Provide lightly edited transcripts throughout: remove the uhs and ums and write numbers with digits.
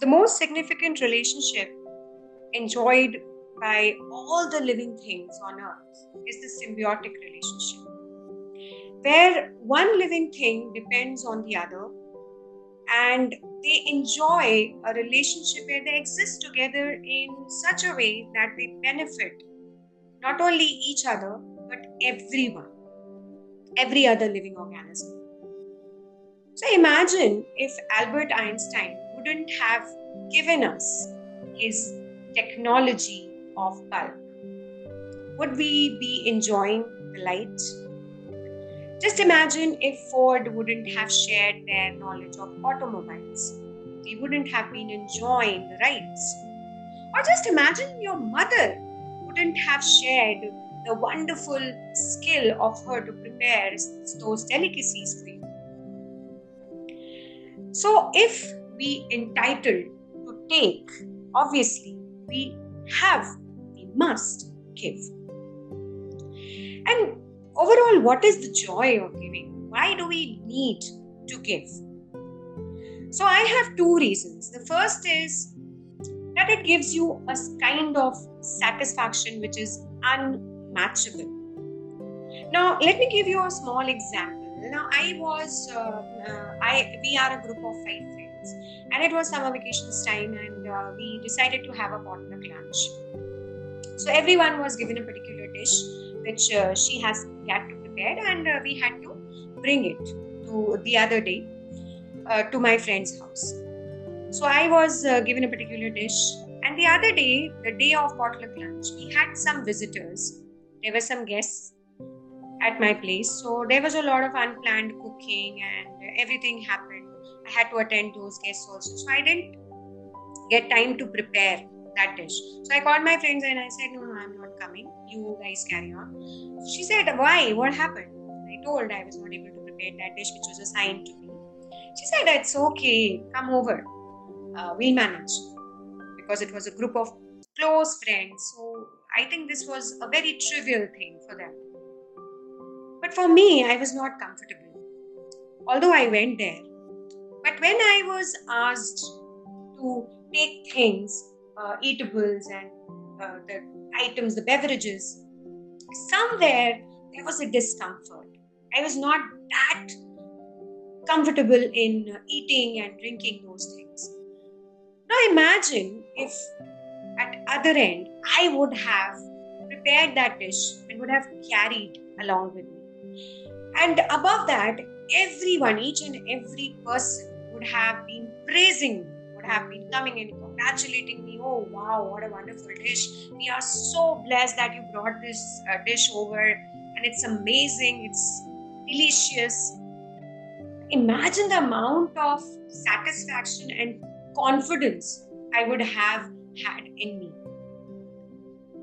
The most significant relationship enjoyed by all the living things on earth is the symbiotic relationship, where one living thing depends on the other and they enjoy a relationship where they exist together in such a way that they benefit not only each other but everyone, every other living organism. So imagine if Albert Einstein wouldn't have given us his technology of bulb. Would we be enjoying the light? Just imagine if Ford wouldn't have shared their knowledge of automobiles. We wouldn't have been enjoying the rides. Or just imagine your mother wouldn't have shared the wonderful skill of her to prepare those delicacies for you. So if we entitled to take, obviously we must give. And overall, what is the joy of giving? Why do we need to give? So I have two reasons. The first is that it gives you a kind of satisfaction which is unmatchable. Now, let me give you a small example. Now, we are a group of 5 friends, and it was summer vacations time, and we decided to have a potluck lunch. So everyone was given a particular dish which he had to prepare, and we had to bring it to the other day to my friend's house. So I was given a particular dish, and the other day, the day of potluck lunch, we had some visitors. There were some guests at my place, so there was a lot of unplanned cooking and everything happened. I had to attend those guests also, so I didn't get time to prepare that dish. So I called my friends and I said, no, I'm not coming. You guys carry on. She said, why? What happened? I told I was not able to prepare that dish which was assigned to me. She said, it's okay. Come over. We'll manage. Because it was a group of close friends. So I think this was a very trivial thing for them. But for me, I was not comfortable. Although I went there. But when I was asked to take things, eatables and the items, the beverages, somewhere there was a discomfort. I was not that comfortable in eating and drinking those things. Now imagine if at other end I would have prepared that dish and would have carried along with me. And above that, everyone, each and every person would have been praising me, would have been coming in, congratulating me. Oh wow, what a wonderful dish. We are so blessed that you brought this dish over, and it's amazing, it's delicious. Imagine the amount of satisfaction and confidence I would have had in me.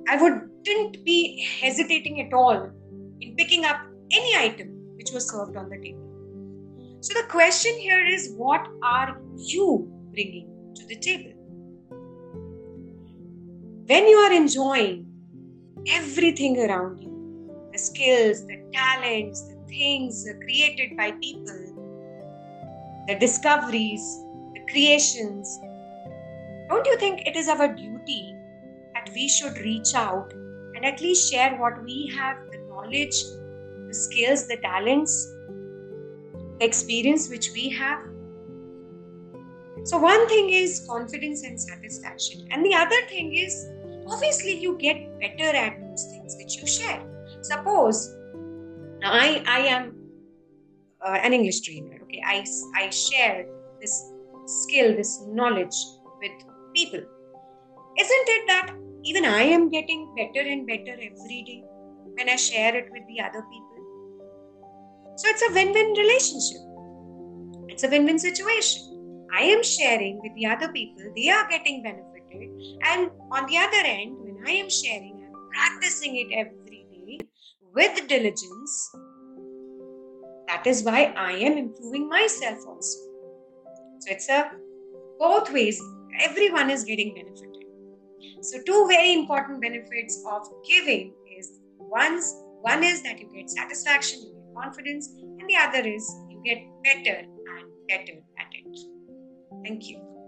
I wouldn't be hesitating at all in picking up any item which was served on the table. So the question here is, what are you bringing to the table? When you are enjoying everything around you, the skills, the talents, the things created by people, the discoveries, the creations, don't you think it is our duty that we should reach out and at least share what we have, the knowledge, the skills, the talents, the experience which we have? So one thing is confidence and satisfaction, and the other thing is, obviously you get better at those things which you share. Suppose, now I am an English trainer, okay? I share this skill, this knowledge with people. Isn't it that even I am getting better and better every day when I share it with the other people? So it's a win-win relationship. It's a win-win situation. I am sharing with the other people, they are getting benefited, and on the other end, when I am sharing, I'm practicing it every day with diligence. That is why I am improving myself also. So it's both ways, everyone is getting benefited. So two very important benefits of giving is, one is that you get satisfaction, you get confidence, and the other is you get better and better at it. Thank you.